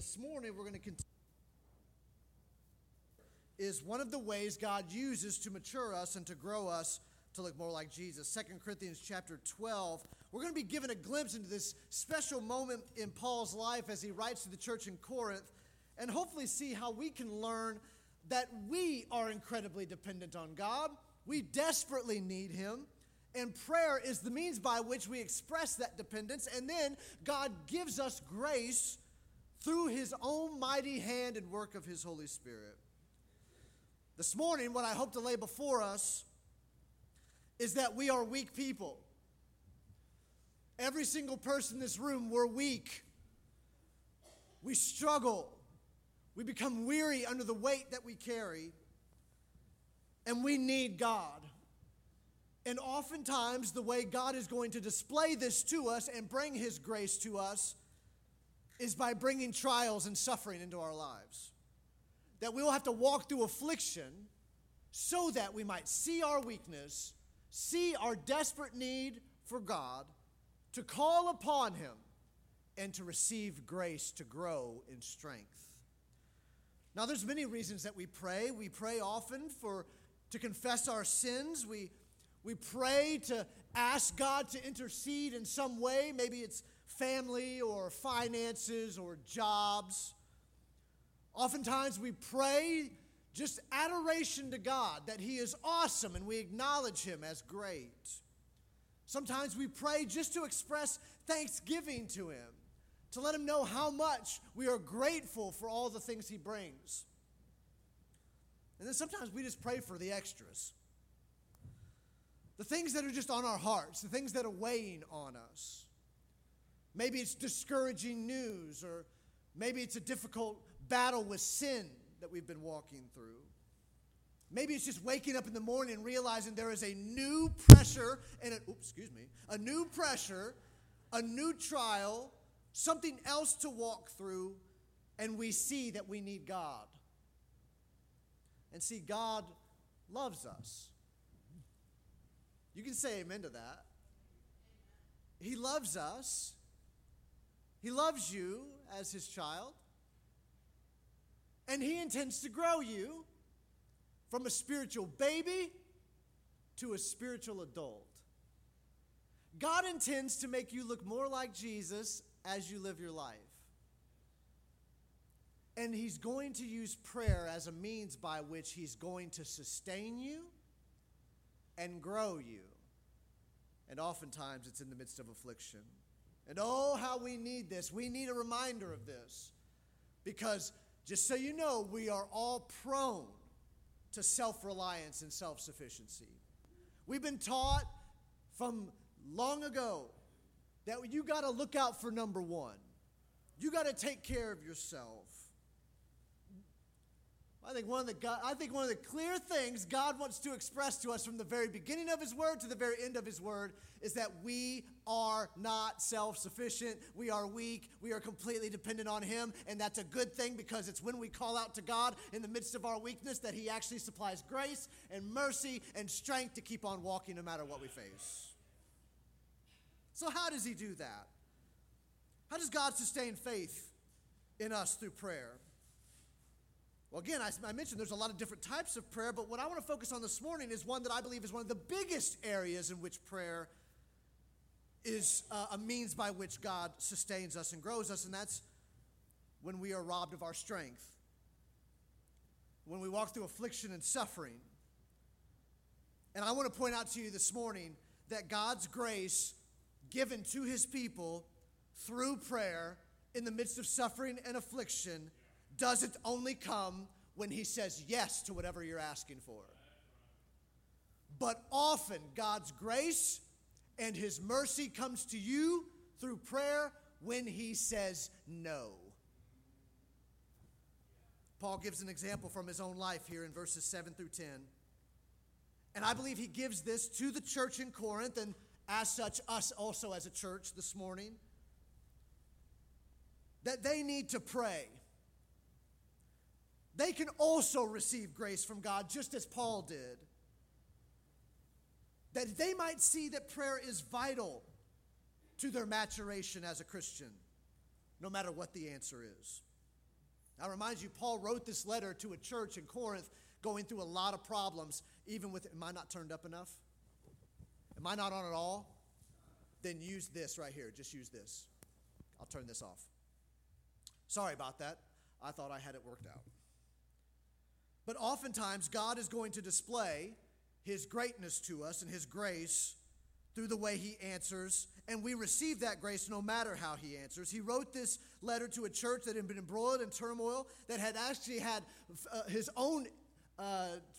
This morning we're going to continue. Is one of the ways God uses to mature us and to grow us to look more like Jesus. 2 Corinthians chapter 12. We're going to be given a glimpse into this special moment in Paul's life as he writes to the church in Corinth, and hopefully see how we can learn that we are incredibly dependent on God. We desperately need him. And prayer is the means by which we express that dependence. And then God gives us grace through his own mighty hand and work of his Holy Spirit. This morning, what I hope to lay before us is that we are weak people. Every single person in this room, we're weak. We struggle. We become weary under the weight that we carry. And we need God. And oftentimes, the way God is going to display this to us and bring his grace to us is by bringing trials and suffering into our lives. That we will have to walk through affliction so that we might see our weakness, see our desperate need for God, to call upon him, and to receive grace to grow in strength. Now, there's many reasons that we pray. We pray often to confess our sins. We pray to ask God to intercede in some way. Maybe it's family or finances or jobs. Oftentimes we pray just adoration to God, that he is awesome and we acknowledge him as great. Sometimes we pray just to express thanksgiving to him, to let him know how much we are grateful for all the things he brings. And then sometimes we just pray for the extras. The things that are just on our hearts, the things that are weighing on us. Maybe it's discouraging news, or maybe it's a difficult battle with sin that we've been walking through. Maybe it's just waking up in the morning and realizing there is a new pressure, a new pressure, a new trial, something else to walk through, and we see that we need God. And see, God loves us. You can say amen to that. He loves us. He loves you as his child. And he intends to grow you from a spiritual baby to a spiritual adult. God intends to make you look more like Jesus as you live your life. And he's going to use prayer as a means by which he's going to sustain you and grow you. And oftentimes it's in the midst of affliction. And oh, how we need this. We need a reminder of this. Because just so you know, we are all prone to self-reliance and self-sufficiency. We've been taught from long ago that you got to look out for number one. You got to take care of yourself. I think one of the clear things God wants to express to us from the very beginning of his word to the very end of his word is that we are not self-sufficient. We are weak. We are completely dependent on him. And that's a good thing, because it's when we call out to God in the midst of our weakness that he actually supplies grace and mercy and strength to keep on walking no matter what we face. So how does he do that? How does God sustain faith in us through prayer? Well, again, I mentioned there's a lot of different types of prayer, but what I want to focus on this morning is one that I believe is one of the biggest areas in which prayer is a means by which God sustains us and grows us, and that's when we are robbed of our strength, when we walk through affliction and suffering. And I want to point out to you this morning that God's grace given to his people through prayer in the midst of suffering and affliction doesn't only come when he says yes to whatever you're asking for. But often God's grace and his mercy comes to you through prayer when he says no. Paul gives an example from his own life here in verses 7 through 10. And I believe he gives this to the church in Corinth, and as such, us also as a church this morning, that they need to pray. They can also receive grace from God, just as Paul did, that they might see that prayer is vital to their maturation as a Christian, no matter what the answer is. I remind you, Paul wrote this letter to a church in Corinth going through a lot of problems, even with, am I not turned up enough? Am I not on at all? Then use this right here. Just use this. I'll turn this off. Sorry about that. I thought I had it worked out. But oftentimes, God is going to display his greatness to us and his grace through the way he answers, and we receive that grace no matter how he answers. He wrote this letter to a church that had been embroiled in turmoil, that had actually had his own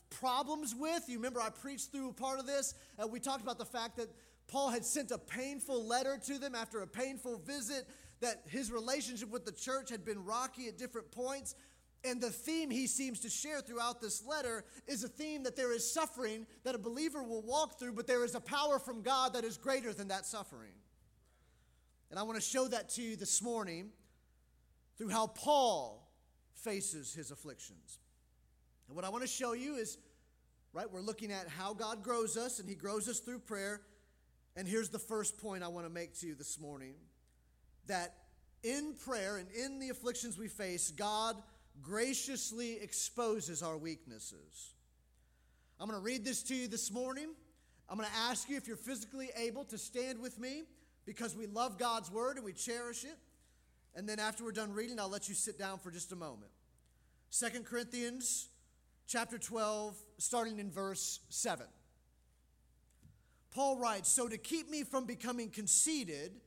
problems with. You remember I preached through part of this. We talked about the fact that Paul had sent a painful letter to them after a painful visit, that his relationship with the church had been rocky at different points. And the theme he seems to share throughout this letter is a theme that there is suffering that a believer will walk through, but there is a power from God that is greater than that suffering. And I want to show that to you this morning through how Paul faces his afflictions. And what I want to show you is, right, we're looking at how God grows us, and he grows us through prayer. And here's the first point I want to make to you this morning, that in prayer and in the afflictions we face, God graciously exposes our weaknesses. I'm going to read this to you this morning. I'm going to ask you if you're physically able to stand with me, because we love God's word and we cherish it. And then after we're done reading, I'll let you sit down for just a moment. 2 Corinthians chapter 12, starting in verse 7. Paul writes, "So to keep me from becoming conceited,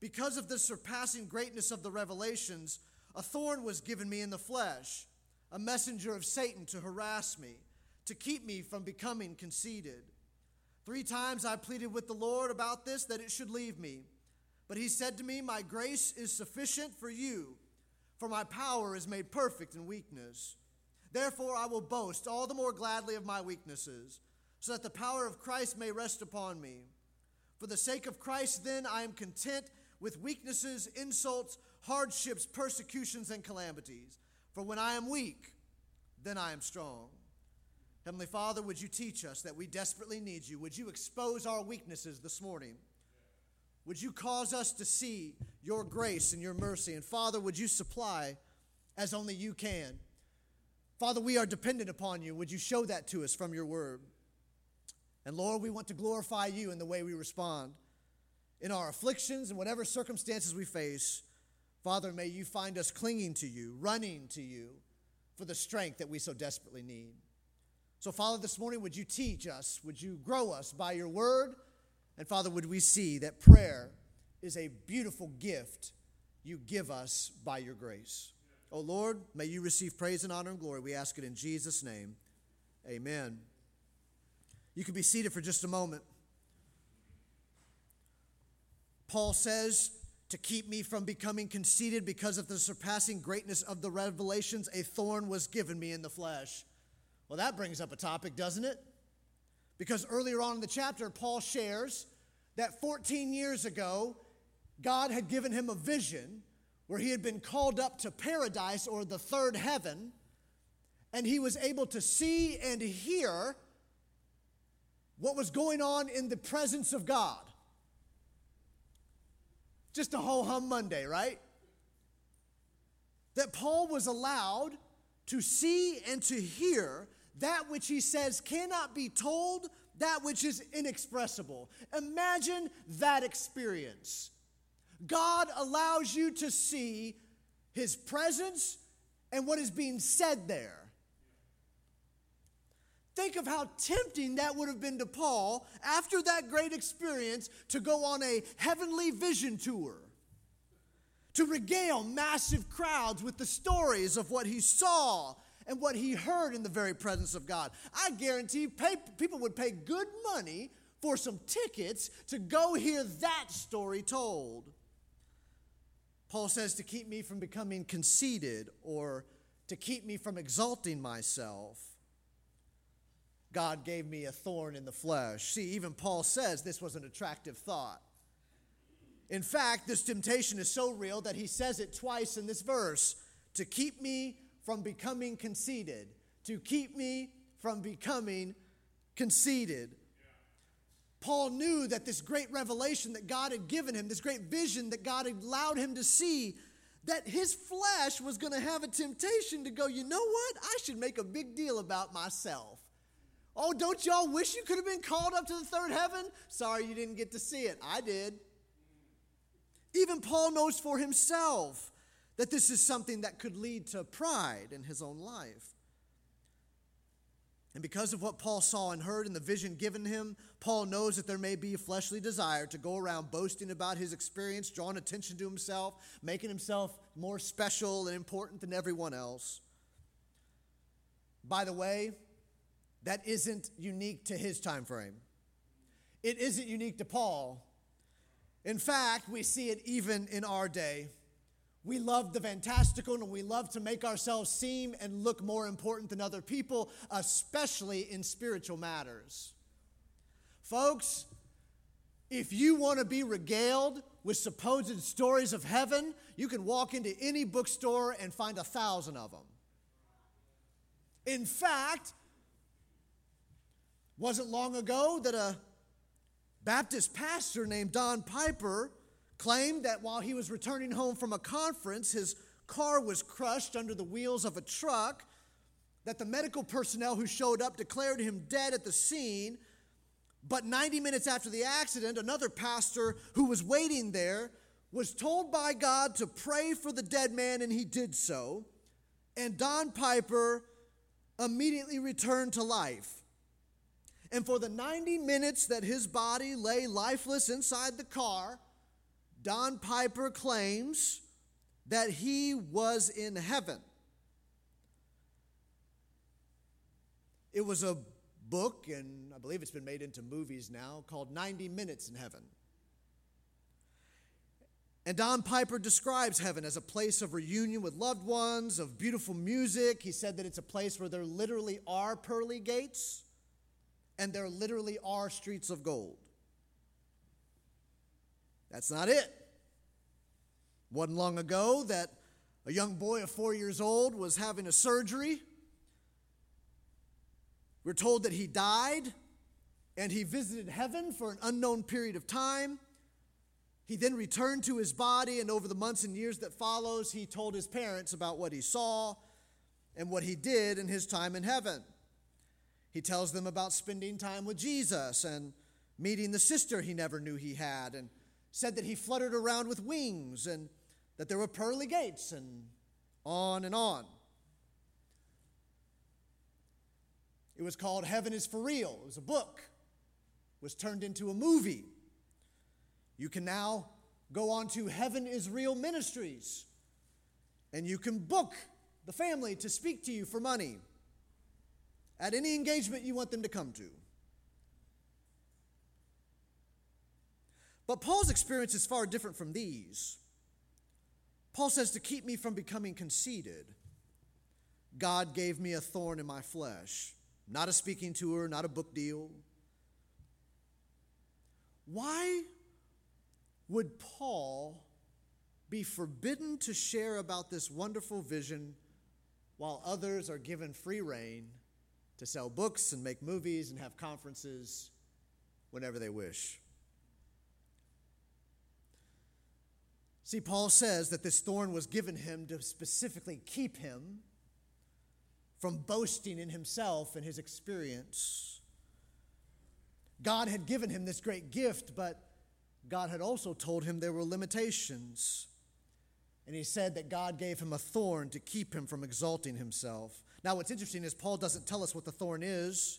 because of the surpassing greatness of the revelations, a thorn was given me in the flesh, a messenger of Satan to harass me, to keep me from becoming conceited. 3 times I pleaded with the Lord about this, that it should leave me. But he said to me, 'My grace is sufficient for you, for my power is made perfect in weakness. Therefore I will boast all the more gladly of my weaknesses, so that the power of Christ may rest upon me. For the sake of Christ, then, I am content with weaknesses, insults, hardships, persecutions, and calamities. For when I am weak, then I am strong.'" Heavenly Father, would you teach us that we desperately need you? Would you expose our weaknesses this morning? Would you cause us to see your grace and your mercy? And Father, would you supply as only you can? Father, we are dependent upon you. Would you show that to us from your word? And Lord, we want to glorify you in the way we respond in our afflictions and whatever circumstances we face. Father, may you find us clinging to you, running to you for the strength that we so desperately need. So, Father, this morning, would you teach us? Would you grow us by your word? And, Father, would we see that prayer is a beautiful gift you give us by your grace. Oh, Lord, may you receive praise and honor and glory. We ask it in Jesus' name. Amen. You can be seated for just a moment. Paul says, "To keep me from becoming conceited, because of the surpassing greatness of the revelations, a thorn was given me in the flesh." Well, that brings up a topic, doesn't it? Because earlier on in the chapter, Paul shares that 14 years ago, God had given him a vision where he had been called up to paradise, or the third heaven, and he was able to see and hear what was going on in the presence of God. Just a ho-hum Monday, right? That Paul was allowed to see and to hear that which he says cannot be told, that which is inexpressible. Imagine that experience. God allows you to see his presence and what is being said there. Think of how tempting that would have been to Paul after that great experience to go on a heavenly vision tour, to regale massive crowds with the stories of what he saw and what he heard in the very presence of God. I guarantee people would pay good money for some tickets to go hear that story told. Paul says, "To keep me from becoming conceited," or to keep me from exalting myself, God gave me a thorn in the flesh. See, even Paul says this was an attractive thought. In fact, this temptation is so real that he says it twice in this verse: to keep me from becoming conceited, to keep me from becoming conceited. Yeah. Paul knew that this great revelation that God had given him, this great vision that God had allowed him to see, that his flesh was going to have a temptation to go, you know what? I should make a big deal about myself. Oh, don't y'all wish you could have been called up to the third heaven? Sorry you didn't get to see it. I did. Even Paul knows for himself that this is something that could lead to pride in his own life. And because of what Paul saw and heard in the vision given him, Paul knows that there may be a fleshly desire to go around boasting about his experience, drawing attention to himself, making himself more special and important than everyone else. By the way, that isn't unique to his time frame. It isn't unique to Paul. In fact, we see it even in our day. We love the fantastical and we love to make ourselves seem and look more important than other people, especially in spiritual matters. Folks, if you want to be regaled with supposed stories of heaven, you can walk into any bookstore and find 1,000 of them. In fact, wasn't long ago that a Baptist pastor named Don Piper claimed that while he was returning home from a conference, his car was crushed under the wheels of a truck, that the medical personnel who showed up declared him dead at the scene. But 90 minutes after the accident, another pastor who was waiting there was told by God to pray for the dead man, and he did so. And Don Piper immediately returned to life. And for the 90 minutes that his body lay lifeless inside the car, Don Piper claims that he was in heaven. It was a book, and I believe it's been made into movies now, called 90 Minutes in Heaven. And Don Piper describes heaven as a place of reunion with loved ones, of beautiful music. He said that it's a place where there literally are pearly gates, and there literally are streets of gold. That's not it. Wasn't long ago that a young boy of 4 years old was having a surgery. We're told that he died and he visited heaven for an unknown period of time. He then returned to his body, and over the months and years that follows, he told his parents about what he saw and what he did in his time in heaven. He tells them about spending time with Jesus and meeting the sister he never knew he had, and said that he fluttered around with wings and that there were pearly gates and on and on. It was called Heaven is for Real. It was a book. It was turned into a movie. You can now go on to Heaven is Real Ministries, and you can book the family to speak to you for money at any engagement you want them to come to. But Paul's experience is far different from these. Paul says, to keep me from becoming conceited, God gave me a thorn in my flesh, not a speaking tour, not a book deal. Why would Paul be forbidden to share about this wonderful vision while others are given free rein to sell books and make movies and have conferences whenever they wish? See, Paul says that this thorn was given him to specifically keep him from boasting in himself and his experience. God had given him this great gift, but God had also told him there were limitations. And he said that God gave him a thorn to keep him from exalting himself. Now, what's interesting is Paul doesn't tell us what the thorn is.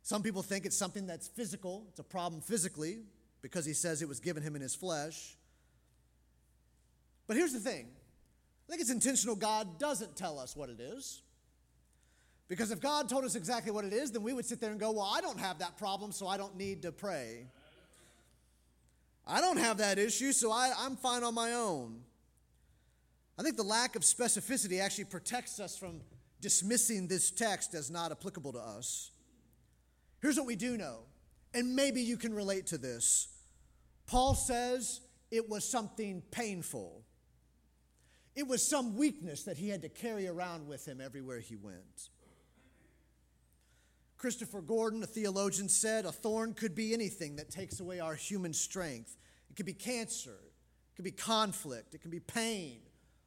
Some people think it's something that's physical. It's a problem physically because he says it was given him in his flesh. But here's the thing. I think it's intentional God doesn't tell us what it is. Because if God told us exactly what it is, then we would sit there and go, well, I don't have that problem, so I don't need to pray. I don't have that issue, so I'm fine on my own. I think the lack of specificity actually protects us from dismissing this text as not applicable to us. Here's what we do know, and maybe you can relate to this. Paul says it was something painful. It was some weakness that he had to carry around with him everywhere he went. Christopher Gordon, a theologian, said, a thorn could be anything that takes away our human strength. It could be cancer. It can be conflict. It can be pain,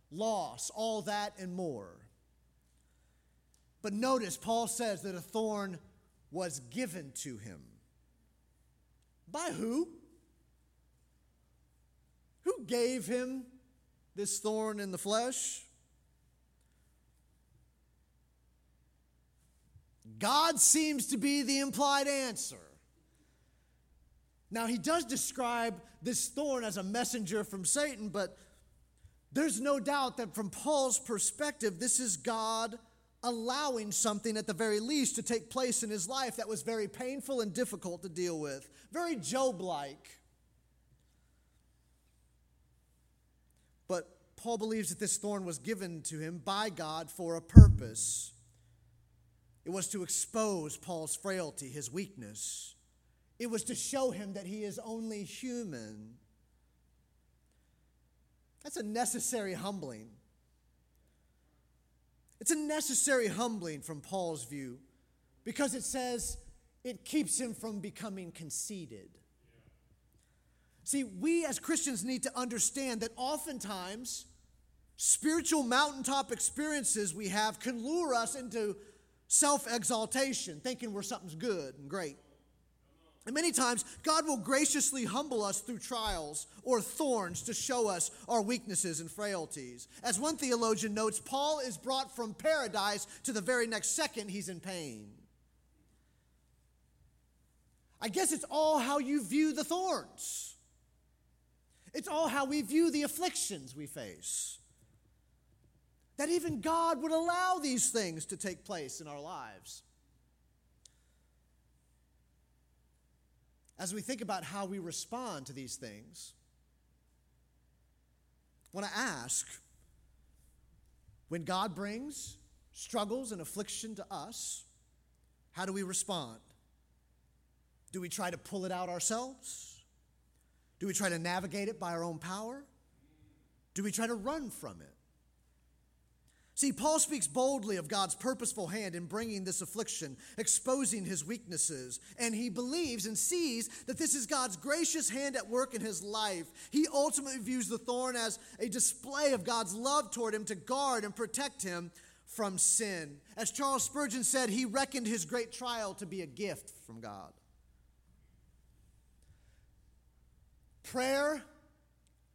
loss, all that and more. But notice, Paul says that a thorn was given to him. By who? Who gave him this thorn in the flesh? God seems to be the implied answer. Now, he does describe this thorn as a messenger from Satan, but there's no doubt that from Paul's perspective, this is God allowing something at the very least to take place in his life that was very painful and difficult to deal with. Very Job-like. But Paul believes that this thorn was given to him by God for a purpose. It was to expose Paul's frailty, his weakness. It was to show him that he is only human. That's a necessary humbling. It's a necessary humbling from Paul's view, because it says it keeps him from becoming conceited. See, we as Christians need to understand that oftentimes spiritual mountaintop experiences we have can lure us into self-exaltation, thinking we're something's good and great. And many times, God will graciously humble us through trials or thorns to show us our weaknesses and frailties. As one theologian notes, Paul is brought from paradise to the very next second he's in pain. I guess it's all how you view the thorns. It's all how we view the afflictions we face. That even God would allow these things to take place in our lives. As we think about how we respond to these things, I want to ask, when God brings struggles and affliction to us, how do we respond? Do we try to pull it out ourselves? Do we try to navigate it by our own power? Do we try to run from it? See, Paul speaks boldly of God's purposeful hand in bringing this affliction, exposing his weaknesses, and he believes and sees that this is God's gracious hand at work in his life. He ultimately views the thorn as a display of God's love toward him to guard and protect him from sin. As Charles Spurgeon said, he reckoned his great trial to be a gift from God. Prayer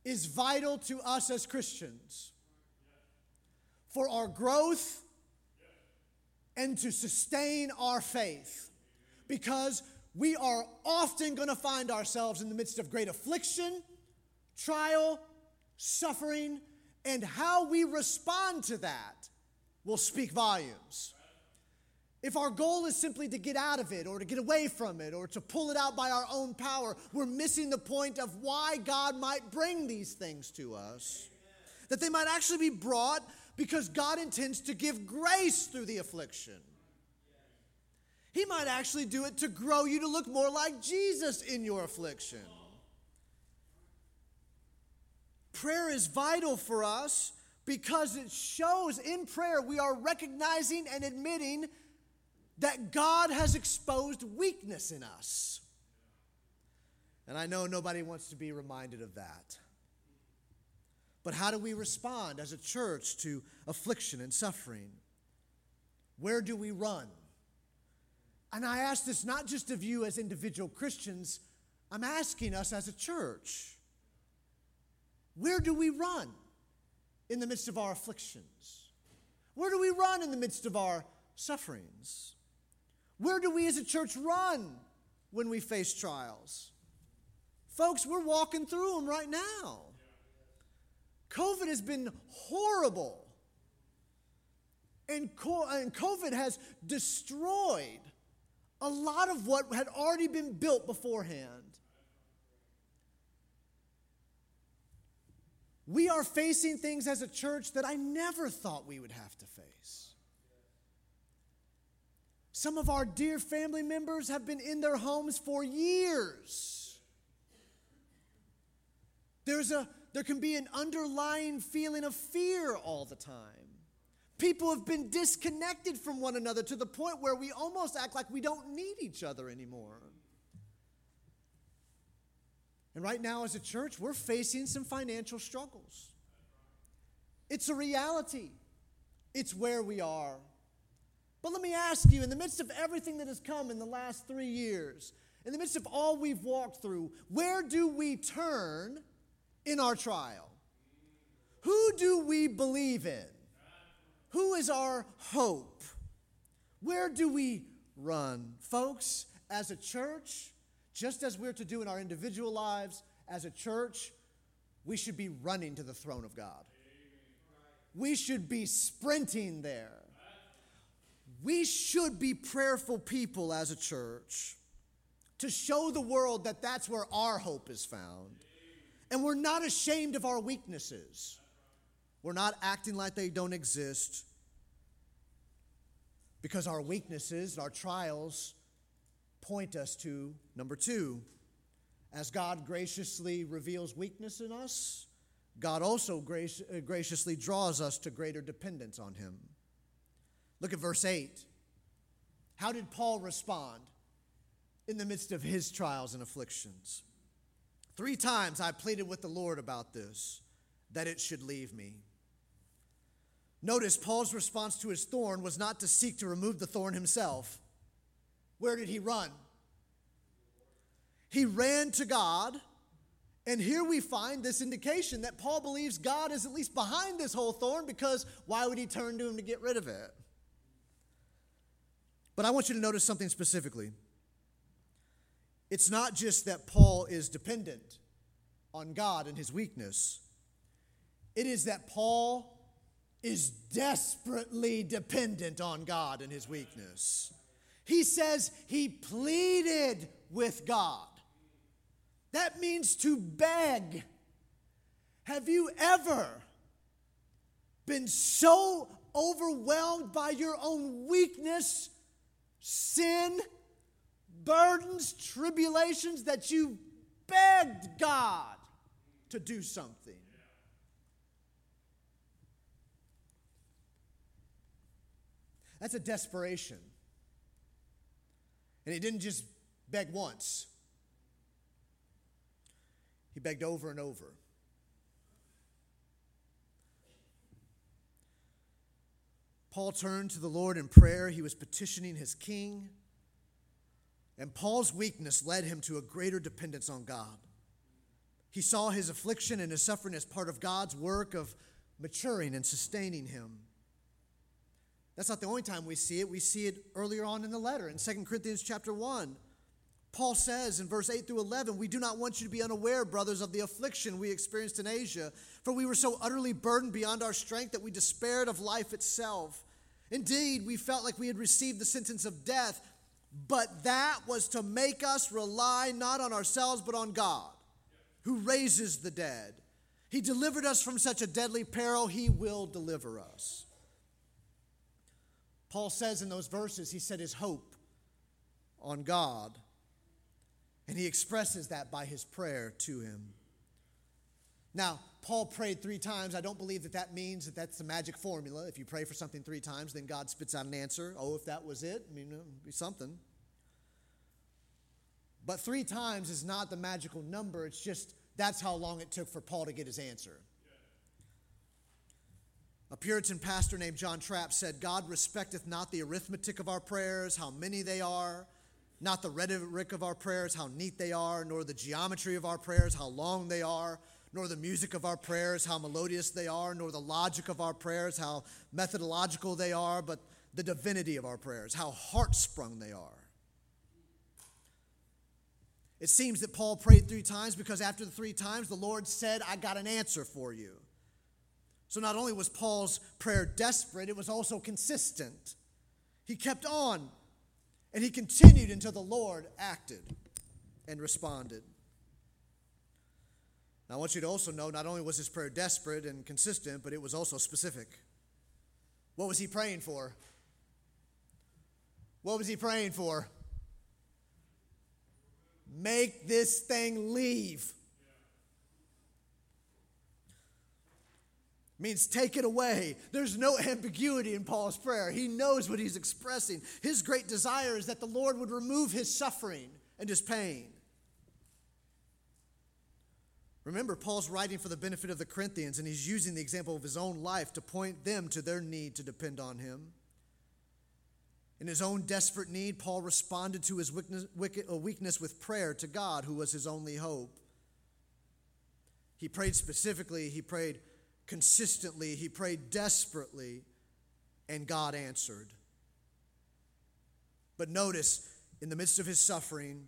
is vital to us as Christians, for our growth and to sustain our faith, because we are often going to find ourselves in the midst of great affliction, trial, suffering, and how we respond to that will speak volumes. If our goal is simply to get out of it or to get away from it or to pull it out by our own power, we're missing the point of why God might bring these things to us. That they might actually be brought because God intends to give grace through the affliction. He might actually do it to grow you to look more like Jesus in your affliction. Prayer is vital for us because it shows in prayer we are recognizing and admitting that God has exposed weakness in us. And I know nobody wants to be reminded of that. But how do we respond as a church to affliction and suffering? Where do we run? And I ask this not just of you as individual Christians. I'm asking us as a church. Where do we run in the midst of our afflictions? Where do we run in the midst of our sufferings? Where do we as a church run when we face trials? Folks, we're walking through them right now. COVID has been horrible, and COVID has destroyed a lot of what had already been built beforehand. We are facing things as a church that I never thought we would have to face. Some of our dear family members have been in their homes for years. There can be an underlying feeling of fear all the time. People have been disconnected from one another to the point where we almost act like we don't need each other anymore. And right now as a church, we're facing some financial struggles. It's a reality. It's where we are. But let me ask you, in the midst of everything that has come in the last 3 years, in the midst of all we've walked through, where do we turn in our trial? Who do we believe in? Who is our hope? Where do we run? Folks, as a church, just as we're to do in our individual lives, as a church, we should be running to the throne of God. We should be sprinting there. We should be prayerful people as a church to show the world that that's where our hope is found. And we're not ashamed of our weaknesses. We're not acting like they don't exist, because our weaknesses, our trials, point us to number two. As God graciously reveals weakness in us, God also graciously draws us to greater dependence on him. Look at verse 8. How did Paul respond in the midst of his trials and afflictions? 3 times I pleaded with the Lord about this, that it should leave me. Notice Paul's response to his thorn was not to seek to remove the thorn himself. Where did he run? He ran to God. And here we find this indication that Paul believes God is at least behind this whole thorn, because why would he turn to him to get rid of it? But I want you to notice something specifically. It's not just that Paul is dependent on God in his weakness. It is that Paul is desperately dependent on God in his weakness. He says he pleaded with God. That means to beg. Have you ever been so overwhelmed by your own weakness, sin, burdens, tribulations, that you begged God to do something? That's a desperation. And he didn't just beg once. He begged over and over. Paul turned to the Lord in prayer. He was petitioning his king. And Paul's weakness led him to a greater dependence on God. He saw his affliction and his suffering as part of God's work of maturing and sustaining him. That's not the only time we see it. We see it earlier on in the letter in 2 Corinthians chapter 1. Paul says in verse 8 through 11, "We do not want you to be unaware, brothers, of the affliction we experienced in Asia, for we were so utterly burdened beyond our strength that we despaired of life itself. Indeed, we felt like we had received the sentence of death, but that was to make us rely not on ourselves but on God, who raises the dead. He delivered us from such a deadly peril. He will deliver us." Paul says in those verses, he set his hope on God. And he expresses that by his prayer to him. Now, Paul prayed 3 times. I don't believe that that means that that's the magic formula. If you pray for something 3 times, then God spits out an answer. Oh, if that was it, I mean, it would be something. But 3 times is not the magical number. It's just that's how long it took for Paul to get his answer. A Puritan pastor named John Trapp said, "God respecteth not the arithmetic of our prayers, how many they are, not the rhetoric of our prayers, how neat they are, nor the geometry of our prayers, how long they are, nor the music of our prayers, how melodious they are, nor the logic of our prayers, how methodological they are, but the divinity of our prayers, how heart-sprung they are." It seems that Paul prayed 3 times because after the 3 times, the Lord said, "I got an answer for you." So not only was Paul's prayer desperate, it was also consistent. He kept on. And he continued until the Lord acted and responded. Now, I want you to also know, not only was his prayer desperate and consistent, but it was also specific. What was he praying for? What was he praying for? Make this thing leave. Means take it away. There's no ambiguity in Paul's prayer. He knows what he's expressing. His great desire is that the Lord would remove his suffering and his pain. Remember, Paul's writing for the benefit of the Corinthians, and he's using the example of his own life to point them to their need to depend on him. In his own desperate need, Paul responded to his weakness with prayer to God, who was his only hope. He prayed specifically, he prayed consistently, he prayed desperately, and God answered. But notice, in the midst of his suffering,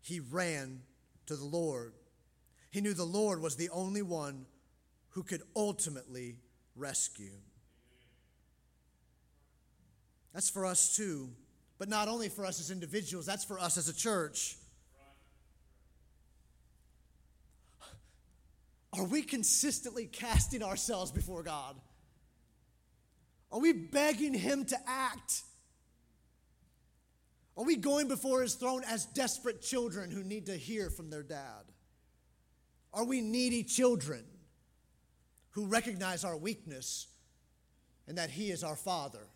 he ran to the Lord. He knew the Lord was the only one who could ultimately rescue. That's for us too, but not only for us as individuals, that's for us as a church. Are we consistently casting ourselves before God? Are we begging him to act? Are we going before his throne as desperate children who need to hear from their dad? Are we needy children who recognize our weakness and that he is our Father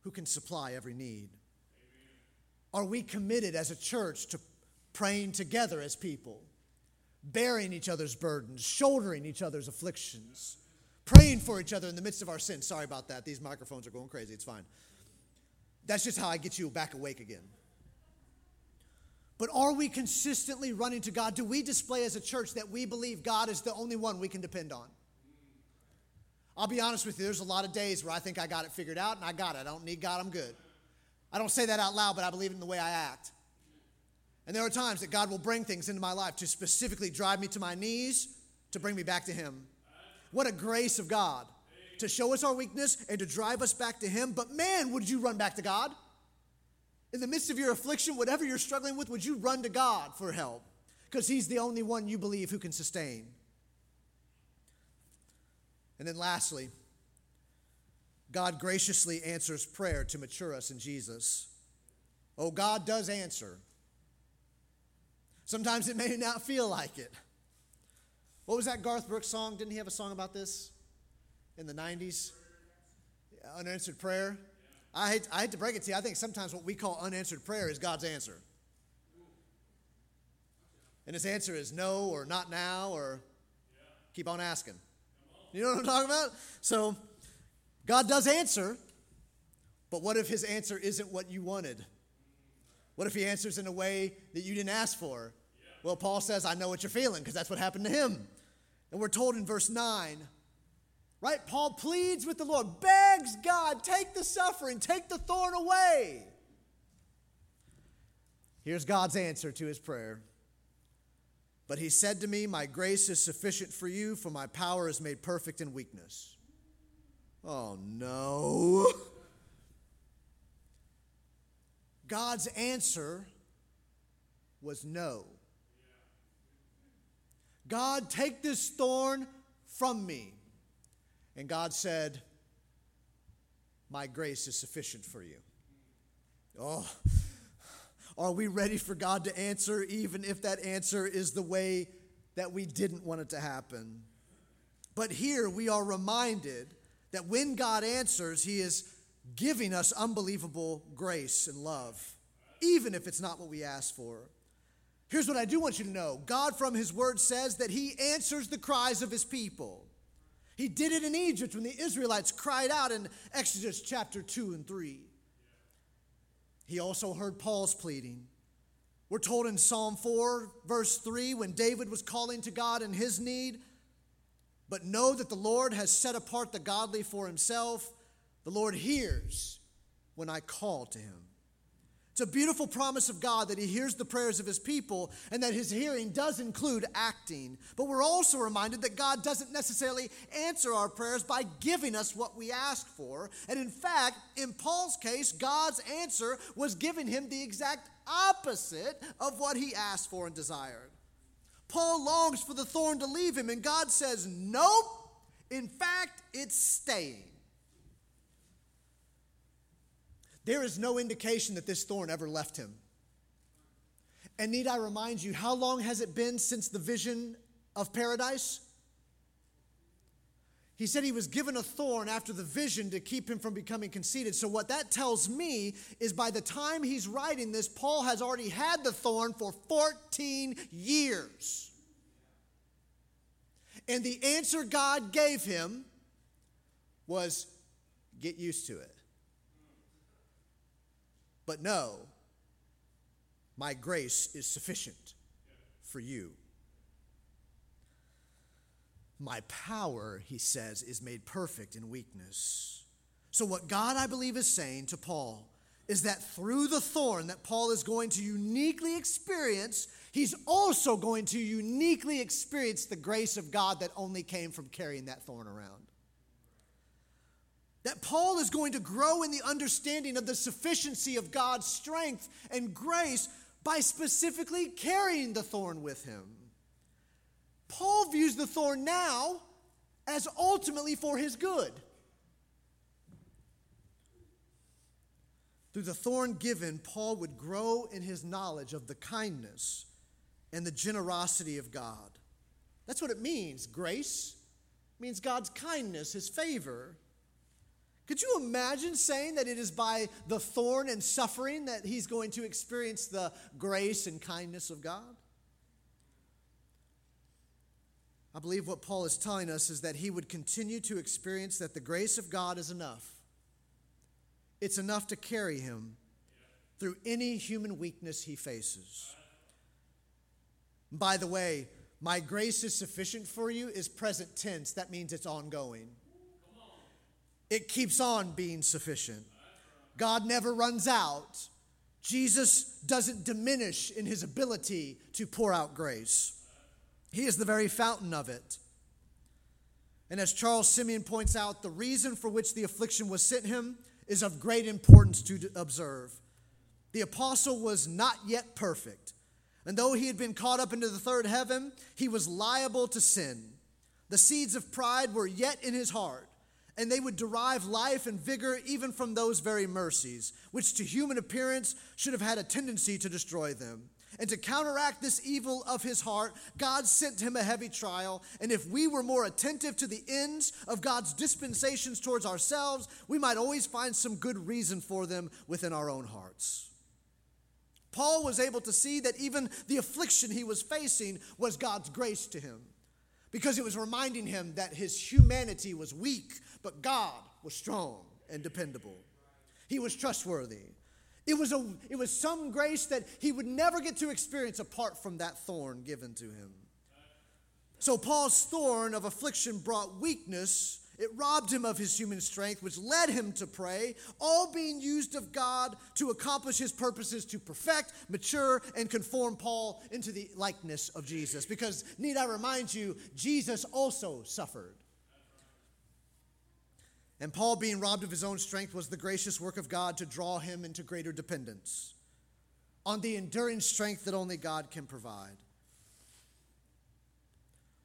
who can supply every need? Amen. Are we committed as a church to praying together as people, bearing each other's burdens, shouldering each other's afflictions, praying for each other in the midst of our sins? Sorry about that. These microphones are going crazy. It's fine. That's just how I get you back awake again. But are we consistently running to God? Do we display as a church that we believe God is the only one we can depend on? I'll be honest with you, there's a lot of days where I think I got it figured out, and I got it. I don't need God, I'm good. I don't say that out loud, but I believe it in the way I act. And there are times that God will bring things into my life to specifically drive me to my knees, to bring me back to him. What a grace of God to show us our weakness and to drive us back to him. But man, would you run back to God? In the midst of your affliction, whatever you're struggling with, would you run to God for help? Because he's the only one you believe who can sustain. And then lastly, God graciously answers prayer to mature us in Jesus. Oh, God does answer. Sometimes it may not feel like it. What was that Garth Brooks song? Didn't he have a song about this in the 90s? Unanswered prayer. I hate to break it to you. I think sometimes what we call unanswered prayer is God's answer. And his answer is no, or not now, or keep on asking. You know what I'm talking about? So God does answer, but what if his answer isn't what you wanted? What if he answers in a way that you didn't ask for? Well, Paul says, I know what you're feeling, because that's what happened to him. And we're told in verse 9, right? Paul pleads with the Lord, begs God, take the suffering, take the thorn away. Here's God's answer to his prayer. But he said to me, my grace is sufficient for you, for my power is made perfect in weakness. Oh, no. God's answer was no. God, take this thorn from me. And God said, my grace is sufficient for you. Oh, are we ready for God to answer, even if that answer is the way that we didn't want it to happen? But here we are reminded that when God answers, he is giving us unbelievable grace and love, even if it's not what we asked for. Here's what I do want you to know. God, from his word, says that he answers the cries of his people. He did it in Egypt when the Israelites cried out in Exodus chapter 2 and 3. He also heard Paul's pleading. We're told in Psalm 4, verse 3, when David was calling to God in his need, but know that the Lord has set apart the godly for himself. The Lord hears when I call to him. It's a beautiful promise of God that he hears the prayers of his people and that his hearing does include acting. But we're also reminded that God doesn't necessarily answer our prayers by giving us what we ask for. And in fact, in Paul's case, God's answer was giving him the exact opposite of what he asked for and desired. Paul longs for the thorn to leave him, and God says, nope. In fact, it's staying. There is no indication that this thorn ever left him. And need I remind you, how long has it been since the vision of paradise? He said he was given a thorn after the vision to keep him from becoming conceited. So what that tells me is by the time he's writing this, Paul has already had the thorn for 14 years. And the answer God gave him was, get used to it. But no, my grace is sufficient for you. My power, he says, is made perfect in weakness. So what God, I believe, is saying to Paul is that through the thorn that Paul is going to uniquely experience, he's also going to uniquely experience the grace of God that only came from carrying that thorn around. That Paul is going to grow in the understanding of the sufficiency of God's strength and grace by specifically carrying the thorn with him. Paul views the thorn now as ultimately for his good. Through the thorn given, Paul would grow in his knowledge of the kindness and the generosity of God. That's what it means, grace. It means God's kindness, his favor. Could you imagine saying that it is by the thorn and suffering that he's going to experience the grace and kindness of God? I believe what Paul is telling us is that he would continue to experience that the grace of God is enough. It's enough to carry him through any human weakness he faces. By the way, my grace is sufficient for you is present tense. That means it's ongoing. It keeps on being sufficient. God never runs out. Jesus doesn't diminish in his ability to pour out grace. He is the very fountain of it. And as Charles Simeon points out, the reason for which the affliction was sent him is of great importance to observe. The apostle was not yet perfect, and though he had been caught up into the third heaven, he was liable to sin. The seeds of pride were yet in his heart, and they would derive life and vigor even from those very mercies, which to human appearance should have had a tendency to destroy them. And to counteract this evil of his heart, God sent him a heavy trial. And if we were more attentive to the ends of God's dispensations towards ourselves, we might always find some good reason for them within our own hearts. Paul was able to see that even the affliction he was facing was God's grace to him, because it was reminding him that his humanity was weak, but God was strong and dependable. He was trustworthy. It was some grace that he would never get to experience apart from that thorn given to him. So Paul's thorn of affliction brought weakness. It robbed him of his human strength, which led him to pray, all being used of God to accomplish his purposes, to perfect, mature, and conform Paul into the likeness of Jesus. Because, need I remind you, Jesus also suffered. And Paul, being robbed of his own strength, was the gracious work of God to draw him into greater dependence on the enduring strength that only God can provide.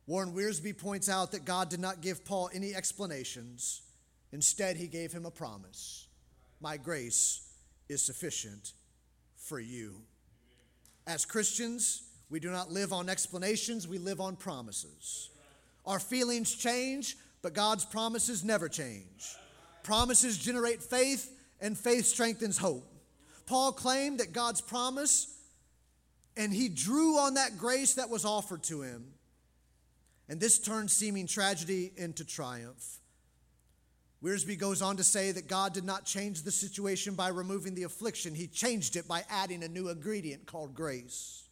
Warren Wiersbe points out that God did not give Paul any explanations. Instead, he gave him a promise. My grace is sufficient for you. As Christians, we do not live on explanations, we live on promises. Our feelings change, but God's promises never change. Promises generate faith, and faith strengthens hope. Paul claimed that God's promise, and he drew on that grace that was offered to him. And this turned seeming tragedy into triumph. Wiersbe goes on to say that God did not change the situation by removing the affliction. He changed it by adding a new ingredient called grace.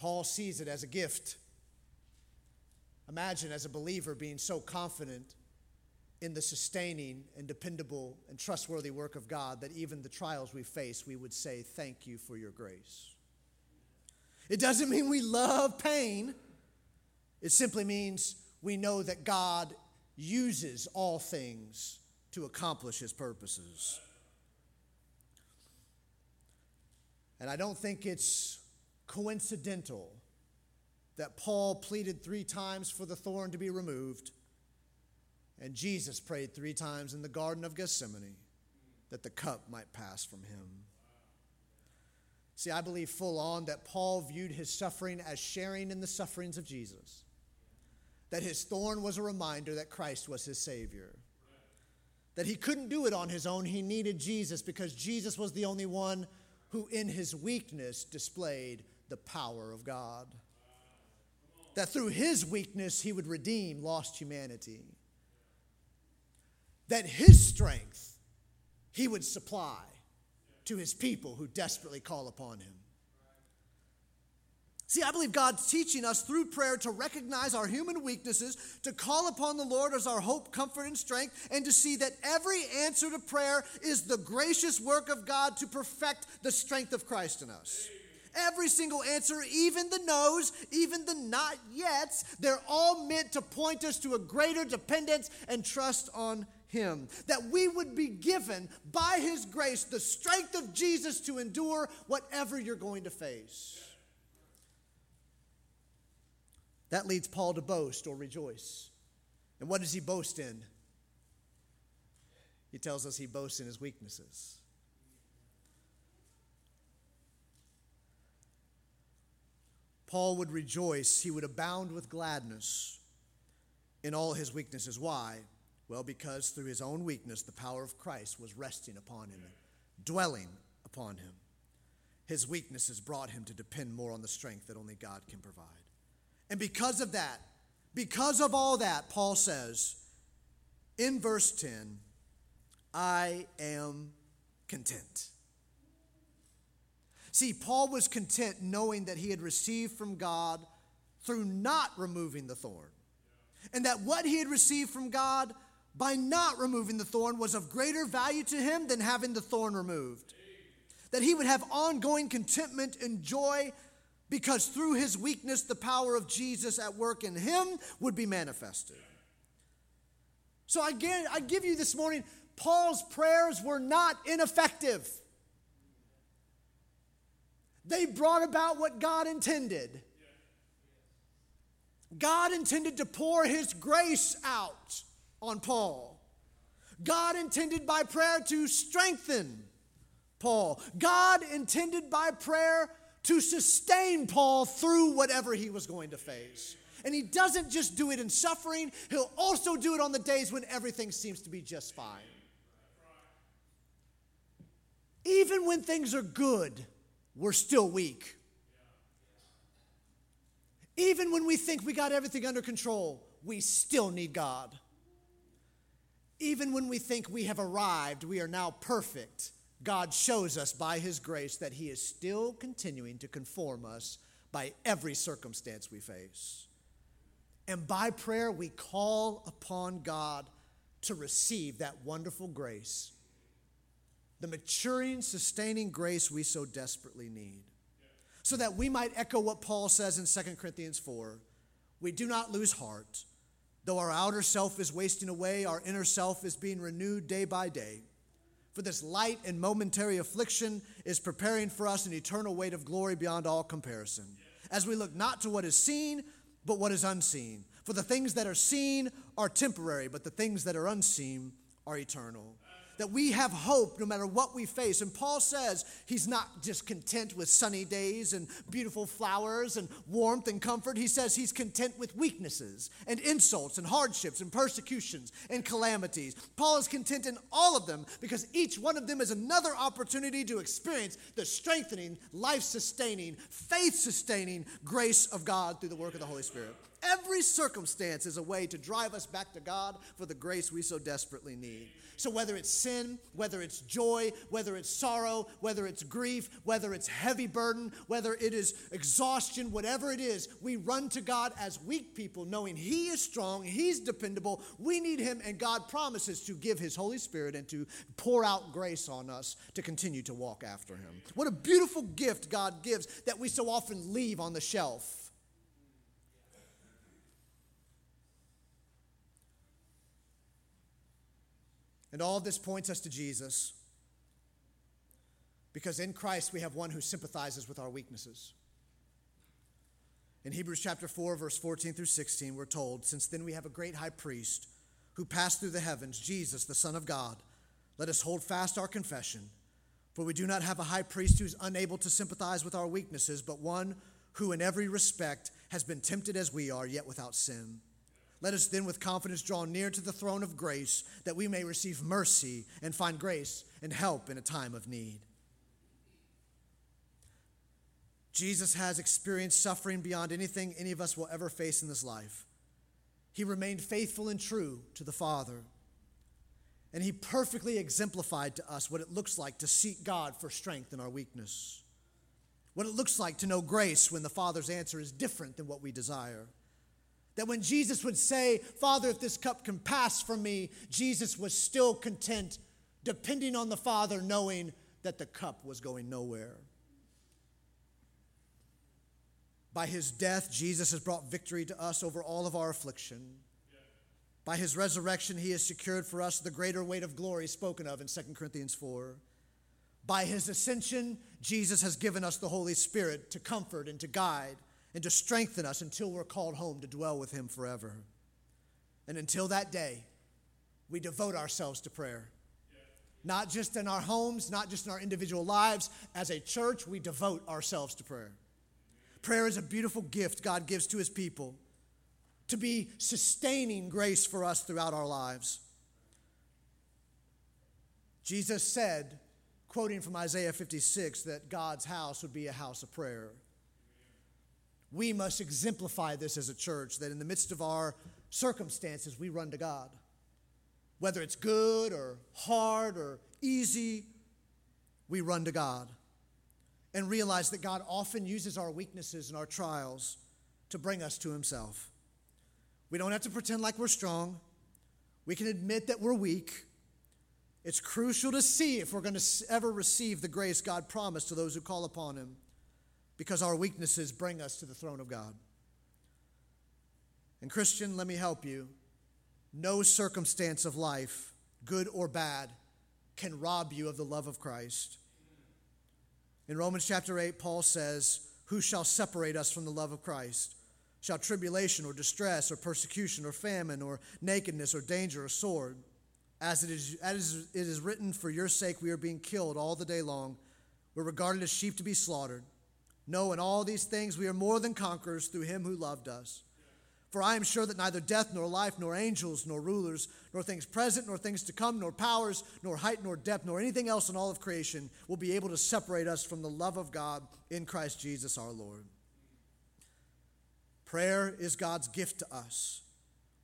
Paul sees it as a gift. Imagine as a believer being so confident in the sustaining and dependable and trustworthy work of God that even the trials we face, we would say, thank you for your grace. It doesn't mean we love pain. It simply means we know that God uses all things to accomplish his purposes. And I don't think it's coincidental that Paul pleaded 3 times for the thorn to be removed, and Jesus prayed 3 times in the Garden of Gethsemane that the cup might pass from him. See, I believe full on that Paul viewed his suffering as sharing in the sufferings of Jesus. That his thorn was a reminder that Christ was his Savior. That he couldn't do it on his own. He needed Jesus because Jesus was the only one who in his weakness displayed the power of God. That through his weakness, he would redeem lost humanity. That his strength, he would supply to his people who desperately call upon him. See, I believe God's teaching us through prayer to recognize our human weaknesses, to call upon the Lord as our hope, comfort, and strength, and to see that every answer to prayer is the gracious work of God to perfect the strength of Christ in us. Every single answer, even the no's, even the not yet's, they're all meant to point us to a greater dependence and trust on him. That we would be given, by his grace, the strength of Jesus to endure whatever you're going to face. That leads Paul to boast or rejoice. And what does he boast in? He tells us he boasts in his weaknesses. Paul would rejoice. He would abound with gladness in all his weaknesses. Why? Well, because through his own weakness, the power of Christ was resting upon him, dwelling upon him. His weaknesses brought him to depend more on the strength that only God can provide. And because of that, because of all that, Paul says in verse 10, I am content. See, Paul was content knowing that he had received from God through not removing the thorn. And that what he had received from God by not removing the thorn was of greater value to him than having the thorn removed. That he would have ongoing contentment and joy because through his weakness, the power of Jesus at work in him would be manifested. So again, I give you this morning, Paul's prayers were not ineffective. They brought about what God intended. God intended to pour his grace out on Paul. God intended by prayer to strengthen Paul. God intended by prayer to sustain Paul through whatever he was going to face. And he doesn't just do it in suffering. He'll also do it on the days when everything seems to be just fine. Even when things are good, we're still weak. Even when we think we got everything under control, we still need God. Even when we think we have arrived, we are now perfect, God shows us by his grace that he is still continuing to conform us by every circumstance we face. And by prayer, we call upon God to receive that wonderful grace, the maturing, sustaining grace we so desperately need. So that we might echo what Paul says in 2 Corinthians 4, we do not lose heart. Though our outer self is wasting away, our inner self is being renewed day by day. For this light and momentary affliction is preparing for us an eternal weight of glory beyond all comparison. As we look not to what is seen, but what is unseen. For the things that are seen are temporary, but the things that are unseen are eternal. That we have hope no matter what we face. And Paul says he's not just content with sunny days and beautiful flowers and warmth and comfort. He says he's content with weaknesses and insults and hardships and persecutions and calamities. Paul is content in all of them because each one of them is another opportunity to experience the strengthening, life-sustaining, faith-sustaining grace of God through the work of the Holy Spirit. Every circumstance is a way to drive us back to God for the grace we so desperately need. So whether it's sin, whether it's joy, whether it's sorrow, whether it's grief, whether it's heavy burden, whether it is exhaustion, whatever it is, we run to God as weak people, knowing he is strong, he's dependable, we need him, and God promises to give his Holy Spirit and to pour out grace on us to continue to walk after him. What a beautiful gift God gives that we so often leave on the shelf. And all of this points us to Jesus, because in Christ we have one who sympathizes with our weaknesses. In Hebrews chapter 4, verse 14 through 16, we're told, since then we have a great high priest who passed through the heavens, Jesus, the Son of God. Let us hold fast our confession, for we do not have a high priest who is unable to sympathize with our weaknesses, but one who in every respect has been tempted as we are, yet without sin. Let us then with confidence draw near to the throne of grace that we may receive mercy and find grace and help in a time of need. Jesus has experienced suffering beyond anything any of us will ever face in this life. He remained faithful and true to the Father. And he perfectly exemplified to us what it looks like to seek God for strength in our weakness. What it looks like to know grace when the Father's answer is different than what we desire. That when Jesus would say, "Father, if this cup can pass from me," Jesus was still content, depending on the Father, knowing that the cup was going nowhere. By his death, Jesus has brought victory to us over all of our affliction. Yeah. By his resurrection, he has secured for us the greater weight of glory spoken of in 2 Corinthians 4. By his ascension, Jesus has given us the Holy Spirit to comfort and to guide and to strengthen us until we're called home to dwell with him forever. And until that day, we devote ourselves to prayer. Yeah. Not just in our homes, not just in our individual lives. As a church, we devote ourselves to prayer. Prayer is a beautiful gift God gives to his people to be sustaining grace for us throughout our lives. Jesus said, quoting from Isaiah 56, that God's house would be a house of prayer. We must exemplify this as a church, that in the midst of our circumstances, we run to God. Whether it's good or hard or easy, we run to God. And realize that God often uses our weaknesses and our trials to bring us to himself. We don't have to pretend like we're strong. We can admit that we're weak. It's crucial to see if we're going to ever receive the grace God promised to those who call upon him, because our weaknesses bring us to the throne of God. And Christian, let me help you. No circumstance of life, good or bad, can rob you of the love of Christ. In Romans chapter 8, Paul says, "Who shall separate us from the love of Christ? Shall tribulation or distress or persecution or famine or nakedness or danger or sword? As it is written, for your sake we are being killed all the day long. We're regarded as sheep to be slaughtered. No, in all these things we are more than conquerors through him who loved us. For I am sure that neither death nor life nor angels nor rulers nor things present nor things to come nor powers nor height nor depth nor anything else in all of creation will be able to separate us from the love of God in Christ Jesus our Lord." Prayer is God's gift to us,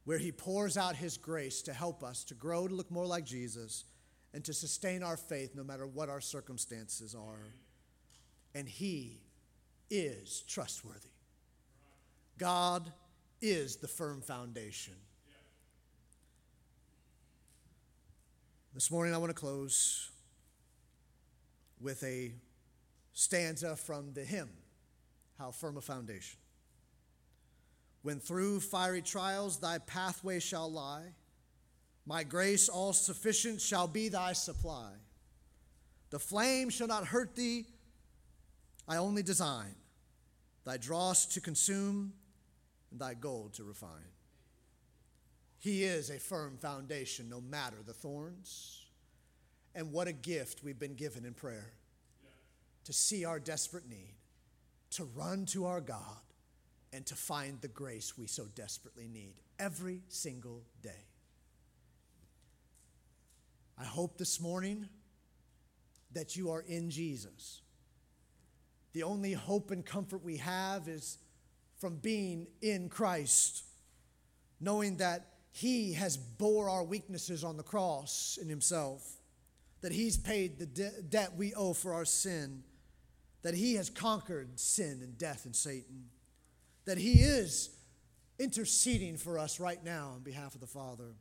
where he pours out his grace to help us to grow to look more like Jesus and to sustain our faith no matter what our circumstances are. And he is trustworthy. God is the firm foundation. This morning I want to close with a stanza from the hymn, "How Firm a Foundation." "When through fiery trials thy pathway shall lie, my grace all sufficient shall be thy supply. The flame shall not hurt thee, I only design thy dross to consume and thy gold to refine." He is a firm foundation no matter the thorns. And what a gift we've been given in prayer. Yeah. To see our desperate need, to run to our God, and to find the grace we so desperately need every single day. I hope this morning that you are in Jesus. The only hope and comfort we have is from being in Christ, knowing that he has bore our weaknesses on the cross in himself, that he's paid the debt we owe for our sin, that he has conquered sin and death and Satan, that he is interceding for us right now on behalf of the Father,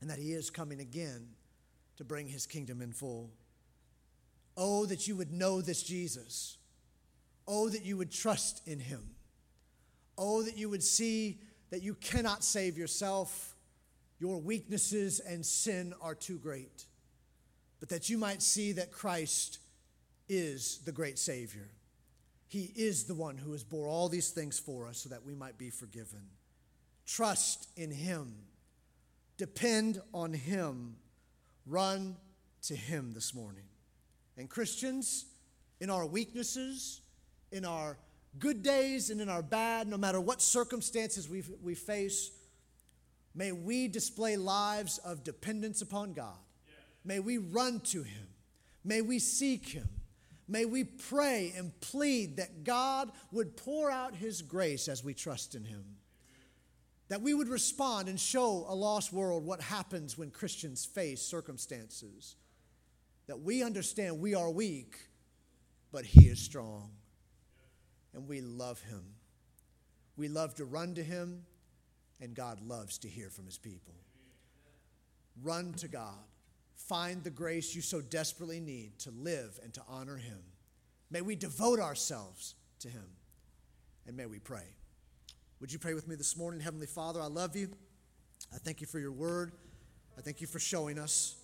and that he is coming again to bring his kingdom in full. Oh, that you would know this Jesus. Oh, that you would trust in him. Oh, that you would see that you cannot save yourself. Your weaknesses and sin are too great. But that you might see that Christ is the great Savior. He is the one who has bore all these things for us so that we might be forgiven. Trust in him. Depend on him. Run to him this morning. And Christians, in our weaknesses, in our good days and in our bad, no matter what circumstances we face, may we display lives of dependence upon God. Yeah. May we run to him. May we seek him. May we pray and plead that God would pour out his grace as we trust in him. That we would respond and show a lost world what happens when Christians face circumstances. That we understand we are weak, but he is strong. And we love him. We love to run to him, and God loves to hear from his people. Run to God. Find the grace you so desperately need to live and to honor him. May we devote ourselves to him, and may we pray. Would you pray with me this morning? Heavenly Father, I love you. I thank you for your word. I thank you for showing us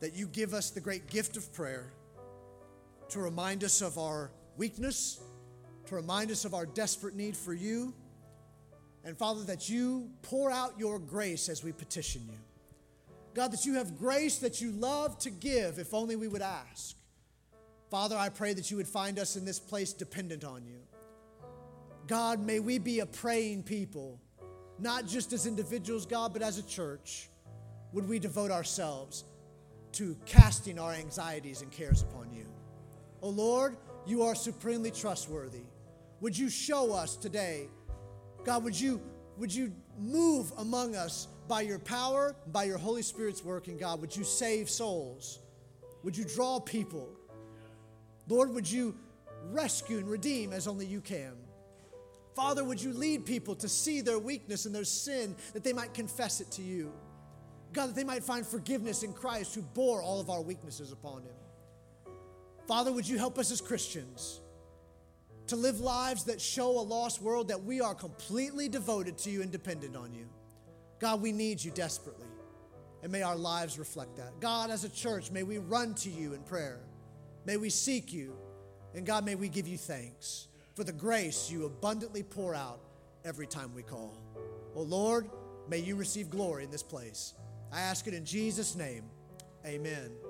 that you give us the great gift of prayer to remind us of our weakness, to remind us of our desperate need for you. And Father, that you pour out your grace as we petition you. God, that you have grace that you love to give if only we would ask. Father, I pray that you would find us in this place dependent on you. God, may we be a praying people, not just as individuals, God, but as a church. Would we devote ourselves to casting our anxieties and cares upon you? Oh Lord, you are supremely trustworthy. Would you show us today, God, would you move among us by your power, by your Holy Spirit's working, God? Would you save souls? Would you draw people? Lord, would you rescue and redeem as only you can? Father, would you lead people to see their weakness and their sin, that they might confess it to you? God, that they might find forgiveness in Christ, who bore all of our weaknesses upon him. Father, would you help us as Christians to live lives that show a lost world that we are completely devoted to you and dependent on you. God, we need you desperately, and may our lives reflect that. God, as a church, may we run to you in prayer. May we seek you, and God, may we give you thanks for the grace you abundantly pour out every time we call. Oh Lord, may you receive glory in this place. I ask it in Jesus' name. Amen.